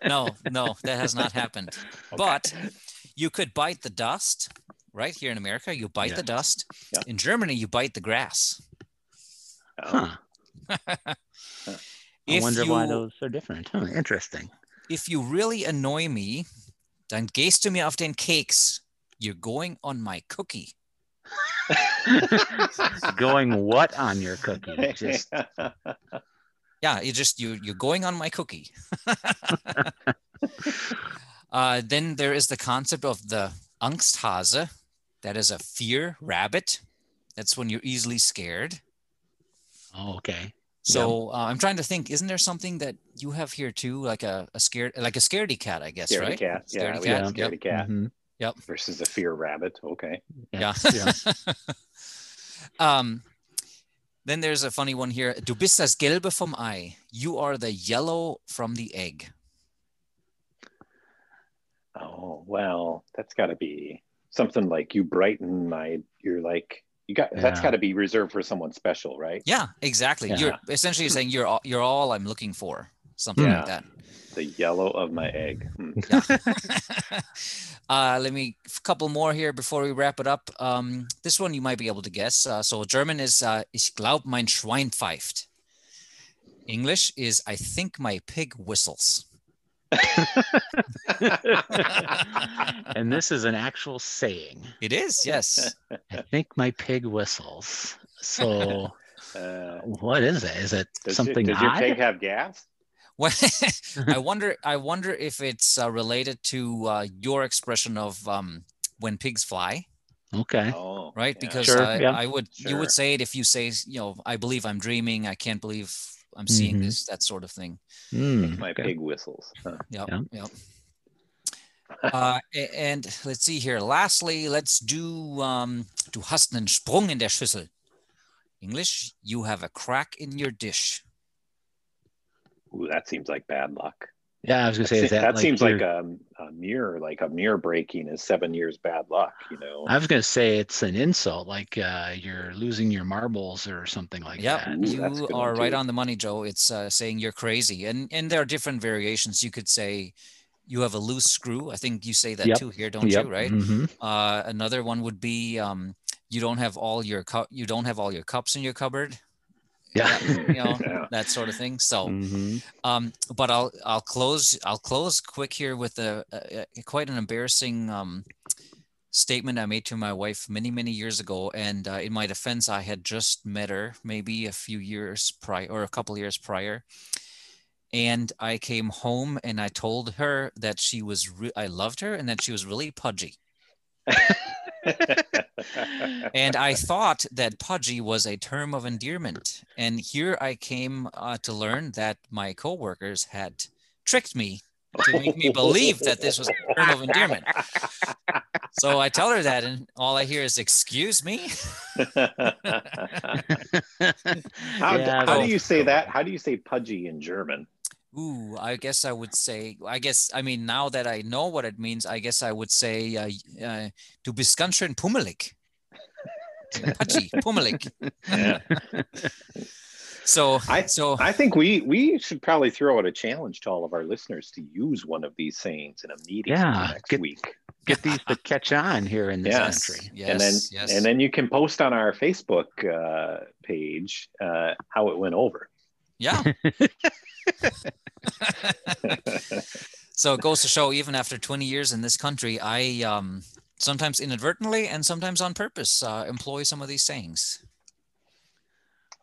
no, no, that has not happened. Okay. But you could bite the dust, right here in America. You bite yeah. the dust. Yeah. In Germany, you bite the grass. Huh. I wonder you, why those are different. Huh, interesting. If you really annoy me. Dann gehst du mir auf den Keks. You're going on my cookie. Going what on your cookie? Just... Yeah, you just you you're going on my cookie. uh, then there is the concept of the Angsthase. That is a fear rabbit. That's when you're easily scared. Oh, okay. So yeah. uh, I'm trying to think, isn't there something that you have here too? Like a, a scared, like a scaredy cat, I guess, scaredy right? Cat. Scaredy yeah, cat. Yeah, scaredy yep. cat. Mm-hmm. Yep. Versus a fear rabbit. Okay. Yeah. yeah. um, then there's a funny one here. Du bist das Gelbe vom Ei. You are the yellow from the egg. Oh, well, that's got to be something like you brighten my, you're like, you got, yeah. that's got to be reserved for someone special, right? Yeah, exactly. Yeah. You're essentially saying you're all, you're all I'm looking for, something yeah. like that. The yellow of my egg. Hmm. Yeah. uh, let me, a couple more here before we wrap it up. Um, this one you might be able to guess. Uh, so German is, uh, ich glaub mein Schwein pfeift. English is, I think my pig whistles. And this is an actual saying. It is, yes. I think my pig whistles. So, uh, what is it? Is it does something? You, does odd? Your pig have gas? Well, I wonder. I wonder if it's uh, related to uh, your expression of um, when pigs fly. Okay. Oh, right, yeah. Because sure, I, yeah. I would. Sure. You would say it if you say, you know, I believe I'm dreaming. I can't believe I'm seeing mm-hmm. this, that sort of thing. Mm, my okay. pig whistles. Huh. Yep, yeah. Yep. uh, and let's see here. Lastly, let's do, um, du hast einen Sprung in der Schüssel. English, you have a crack in your dish. Ooh, that seems like bad luck. Yeah, I was going to say that. That, that like seems your... like a, a mirror, like a mirror breaking is seven years bad luck, you know. I was going to say it's an insult, like uh, you're losing your marbles or something like yep. that. Yeah, you are right on the money, Joe. It's uh, saying you're crazy. And and there are different variations. You could say you have a loose screw. I think you say that yep. too here, don't yep. you, right? Mm-hmm. Uh, another one would be um, you don't have all your cu- you don't have all your cups in your cupboard. Yeah, you know, yeah. that sort of thing. So, mm-hmm. um, but I'll I'll close I'll close quick here with a, a, a quite an embarrassing um, statement I made to my wife many many years ago. And uh, in my defense, I had just met her maybe a few years prior or a couple years prior, and I came home and I told her that she was re- I loved her and that she was really pudgy. And I thought that pudgy was a term of endearment. And here I came uh, to learn that my coworkers had tricked me to make me believe that this was a term of endearment. So I tell her that, and all I hear is, excuse me? how, yeah, how do you say that? How do you say pudgy in German? Ooh, I guess I would say, I guess, I mean, now that I know what it means, I guess I would say, uh, uh, du bist ganz schön pummelig. Pudgy, pummelig. Yeah. So, I, so I think we we should probably throw out a challenge to all of our listeners to use one of these sayings in a meeting yeah, next get, week. Get these to catch on here in this yes, country. Yes, and then, yes. And then you can post on our Facebook uh, page uh, how it went over. Yeah. So it goes to show, even after twenty years in this country, I um, sometimes inadvertently and sometimes on purpose uh, employ some of these sayings.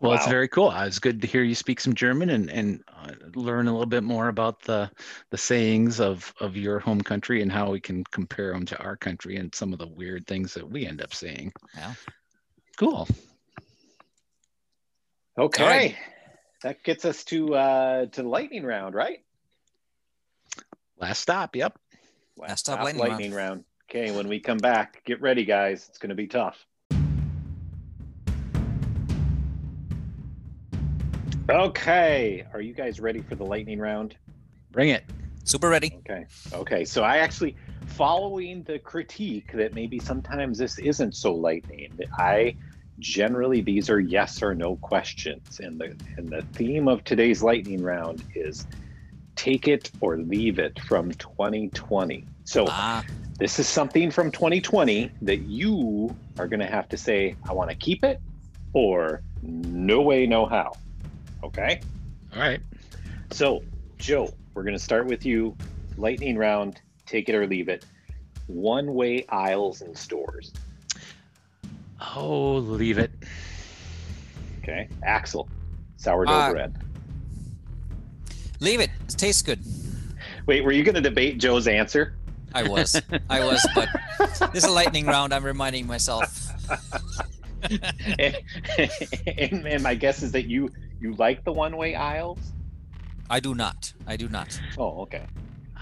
Well, wow. It's very cool. It's good to hear you speak some German and, and uh, learn a little bit more about the the sayings of, of your home country and how we can compare them to our country and some of the weird things that we end up saying. Yeah. Cool. Okay. All right. That gets us to uh, to the lightning round, right? Last stop, yep. Last, Last stop, lightning, lightning round. round. Okay, when we come back, get ready, guys. It's going to be tough. Okay, are you guys ready for the lightning round? Bring it. Super ready. Okay, okay. So I actually, following the critique that maybe sometimes this isn't so lightning, I... generally, these are yes or no questions, and the and the theme of today's lightning round is take it or leave it from twenty twenty. So ah. this is something from twenty twenty that you are going to have to say, I want to keep it, or no way, no how. Okay? All right. So, Joe, we're going to start with you. Lightning round, take it or leave it. One-way aisles in stores. Oh, leave it. Okay. Axel, sourdough uh, bread. Leave it. It tastes good. Wait, were you going to debate Joe's answer? I was. I was, but this is a lightning round. I'm reminding myself. and, and, and my guess is that you You like the one-way aisles? I do not. I do not. Oh, okay.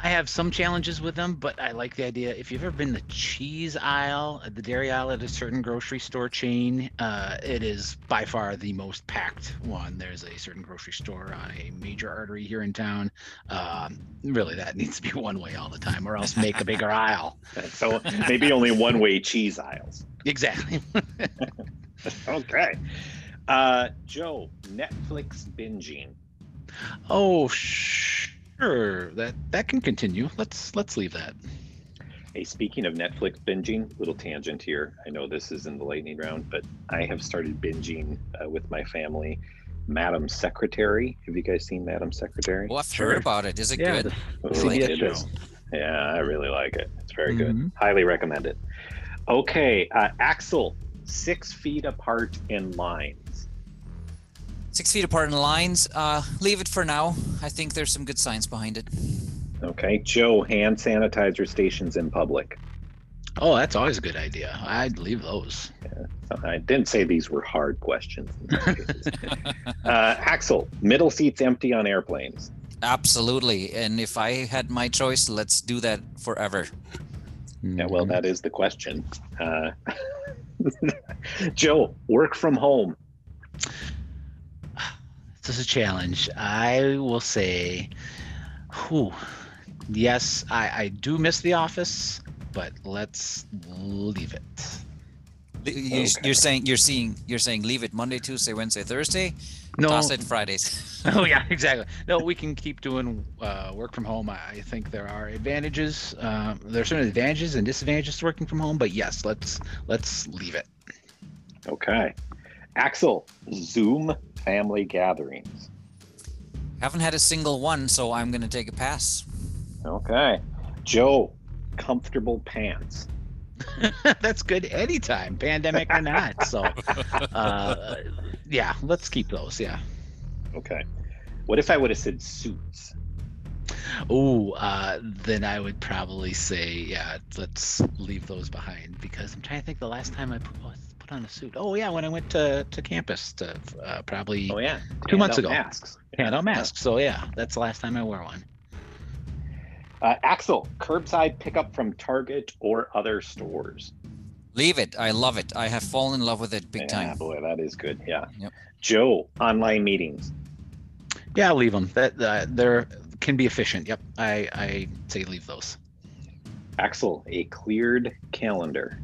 I have some challenges with them, but I like the idea. If you've ever been the cheese aisle, the dairy aisle at a certain grocery store chain, uh, it is by far the most packed one. There's a certain grocery store on a major artery here in town. Um, really, that needs to be one way all the time, or else make a bigger aisle. So maybe only one-way cheese aisles. Exactly. Okay. Uh, Joe, Netflix binging. Oh, shh. Sure, that that can continue. Let's let's leave that. Hey, speaking of Netflix binging, little tangent here. I know this is in the lightning round, but I have started binging uh, with my family. Madam Secretary. Have you guys seen Madam Secretary? Well, I've sure. heard about it. Is it yeah, good? The, like it is. Yeah, I really like it. It's very mm-hmm. good. Highly recommend it. Okay, uh, Axel, six feet apart in lines. Six feet apart in lines. Uh, leave it for now. I think there's some good science behind it. Okay. Joe, hand sanitizer stations in public. Oh, that's always a good idea. I'd leave those. Yeah. I didn't say these were hard questions. uh, Axel, middle seats empty on airplanes. Absolutely. And if I had my choice, let's do that forever. Yeah, well, that is the question. Uh, Joe, work from home. This is a challenge. I will say, whew, yes, I, I do miss the office, but let's leave it. You, okay. You're saying you're seeing you're saying leave it Monday, Tuesday, Wednesday, Thursday. No, toss it Fridays. Oh yeah, exactly. No, we can keep doing uh, work from home. I think there are advantages. Um, there are certain advantages and disadvantages to working from home, but yes, let's let's leave it. Okay, Axel, Zoom family gatherings. Haven't had a single one, so I'm going to take a pass. Okay. Joe, comfortable pants. That's good anytime, pandemic or not. So, uh, yeah, let's keep those. Yeah. Okay. What if I would have said suits? Oh, uh, then I would probably say, yeah, let's leave those behind, because I'm trying to think the last time I put put on a suit. Oh yeah, when I went to, to campus to, uh, probably oh, yeah. two months ago. Masks. Hand out masks. So yeah, that's the last time I wore one. Uh, Axel, curbside pickup from Target or other stores. Leave it. I love it. I have fallen in love with it big yeah, time. Boy, that is good. Yeah. Yep. Joe, online meetings. Yeah, I'll leave them. That uh, they're can be efficient. Yep. I I say leave those. Axel, a cleared calendar.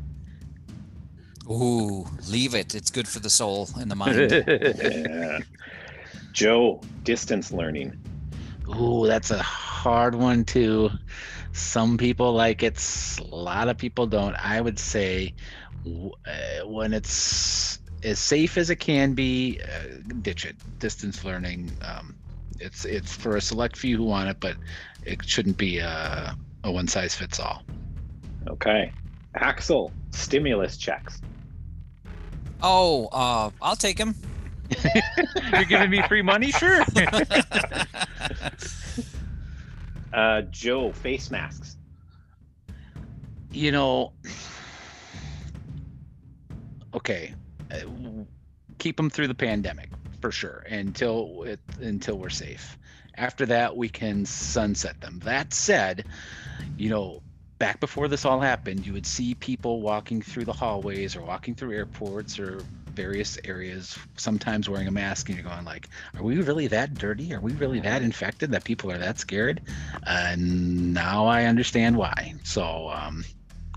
Ooh, leave it. It's good for the soul and the mind. Yeah. Joe, distance learning. Ooh, that's a hard one too. Some people like it. A lot of people don't. I would say uh, when it's as safe as it can be, uh, ditch it. Distance learning. Um, it's it's for a select few who want it, but it shouldn't be a, a one size fits all. Okay. Axel, stimulus checks. Oh, uh, I'll take him. You're giving me free money? Sure. uh, Joe, face masks. You know, okay, keep them through the pandemic for sure until it, until we're safe. After that, we can sunset them. That said, you know, back before this all happened, you would see people walking through the hallways or walking through airports or various areas, sometimes wearing a mask, and you're going like, are we really that dirty? Are we really that infected that people are that scared? And uh, now I understand why. So, um,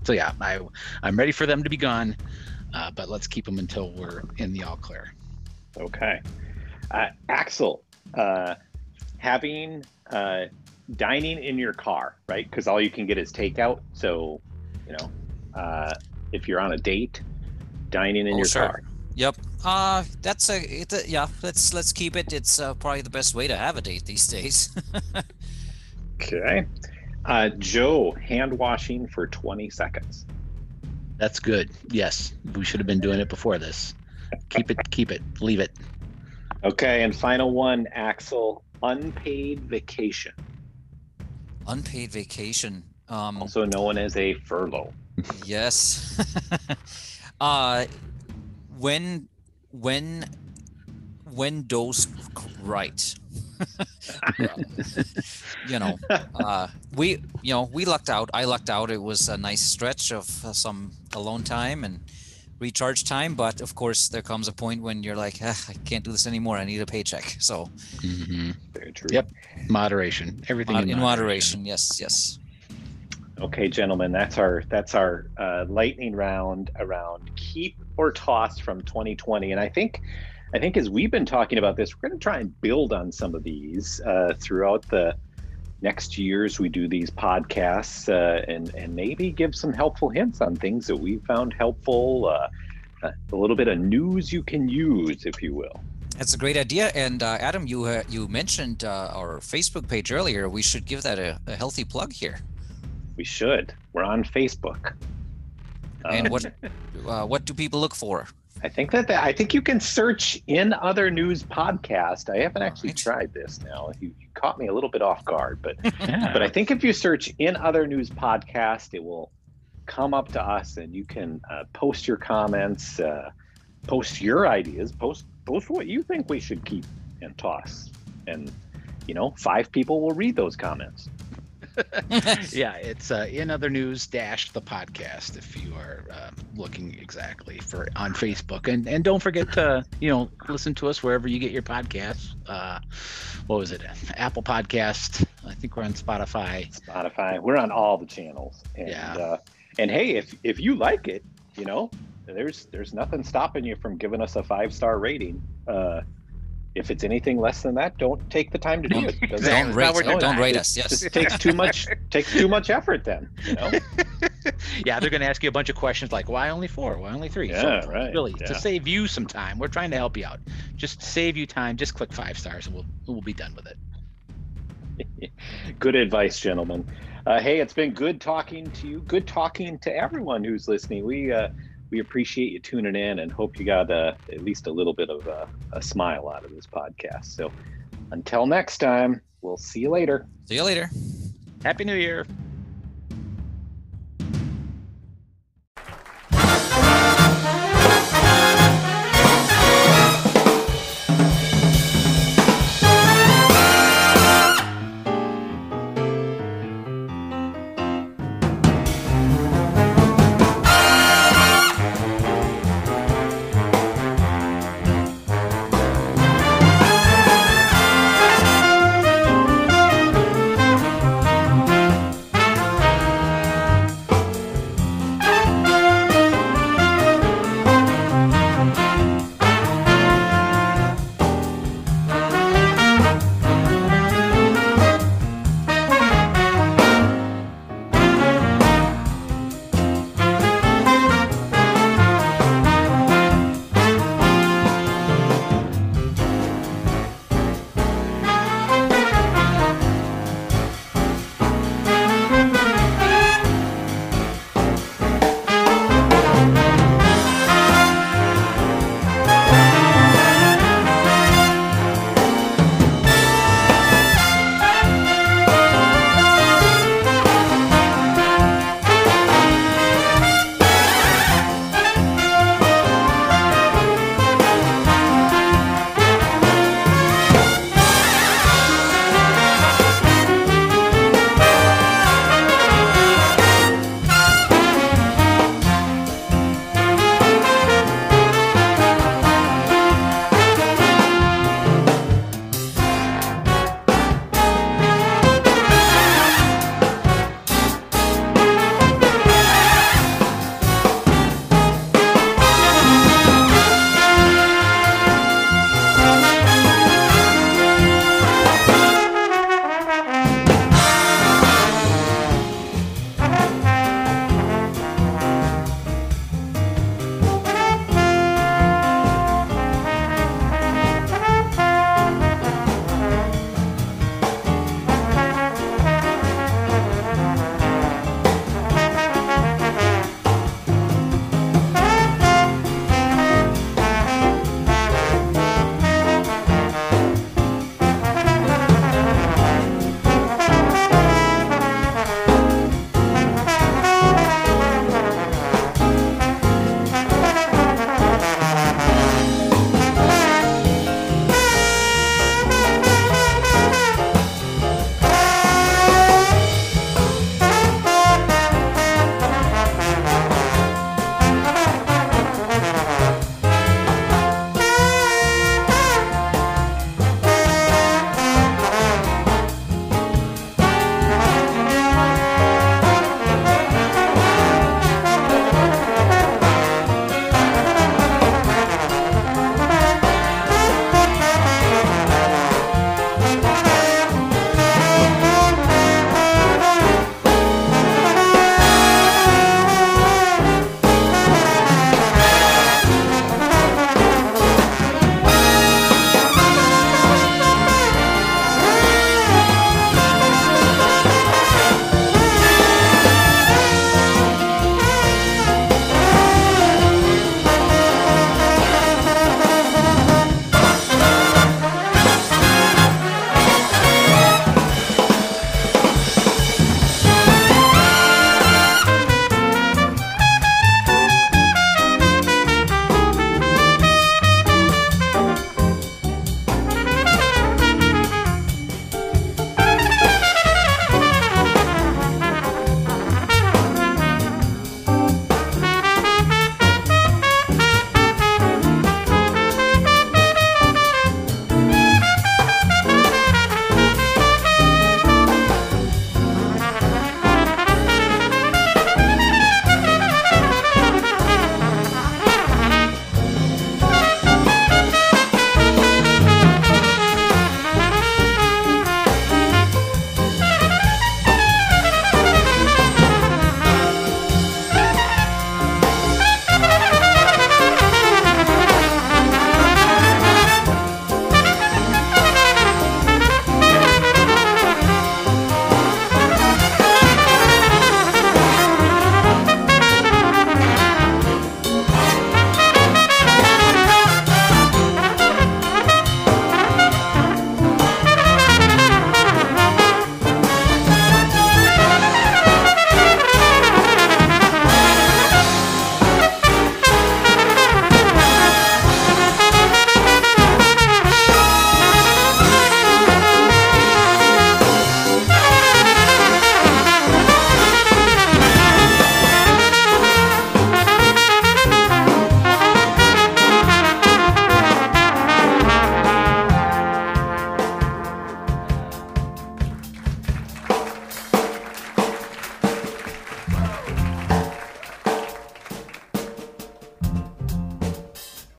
so yeah, I, I'm ready for them to be gone, uh, but let's keep them until we're in the all clear. Okay. Uh, Axel, uh, having... Uh, dining in your car, right? Because all you can get is takeout. So, you know, uh, if you're on a date, dining in oh, your sure. car. Yep. Uh, that's a, it's a yeah. Let's let's keep it. It's uh, probably the best way to have a date these days. Okay. Uh, Joe, hand washing for twenty seconds. That's good. Yes, we should have been doing it before this. Keep it. Keep it. Leave it. Okay. And final one, Axel. Unpaid vacation. Unpaid vacation. Um, also known as a furlough. Yes. uh, when when when dosed right. you know, uh, we, you know, we lucked out. I lucked out. It was a nice stretch of some alone time and recharge time. But of course, there comes a point when you're like, ah, I can't do this anymore. I need a paycheck. So, mm-hmm. Very true. Yep. Moderation. Everything Mod- in, in moderation. moderation. Yes. Yes. Okay, gentlemen, that's our that's our uh, lightning round around keep or toss from twenty twenty. And I think I think as we've been talking about this, we're going to try and build on some of these uh, throughout the next years. We do these podcasts uh, and and maybe give some helpful hints on things that we found helpful. Uh, a little bit of news you can use, if you will. That's a great idea. And uh, Adam, you uh, you mentioned uh, our Facebook page earlier. We should give that a, a healthy plug here. We should. We're on Facebook. And um, what uh, what do people look for? I think that, that I think you can search In Other News Podcast. I haven't actually right. tried this now. You, you caught me a little bit off guard, but yeah. but I think if you search In Other News Podcast, it will come up to us, and you can uh, post your comments, uh, post your ideas, post post what you think we should keep and toss, and you know, five people will read those comments. Yeah, it's uh, In Other News dash the podcast if you are uh, looking exactly for on Facebook. And and don't forget to, you know, listen to us wherever you get your podcasts. Uh, what was it? Apple Podcast. I think we're on Spotify. Spotify. We're on all the channels. And, yeah. Uh, and hey, if if you like it, you know, there's there's nothing stopping you from giving us a five-star rating. Uh, If it's anything less than that, don't take the time to do it. Doesn't, don't rate, no, don't, don't rate us. Yes, it takes too much. Takes too much effort. Then, you know. Yeah, they're going to ask you a bunch of questions like, "Why only four? Why only three?" Yeah, so, right. Really, yeah. To save you some time, we're trying to help you out. Just save you time. Just click five stars, and we'll we'll be done with it. Good advice, gentlemen. Uh, hey, it's been good talking to you. Good talking to everyone who's listening. We. Uh, We appreciate you tuning in and hope you got uh, at least a little bit of uh, a smile out of this podcast. So until next time, we'll see you later. See you later. Happy New Year.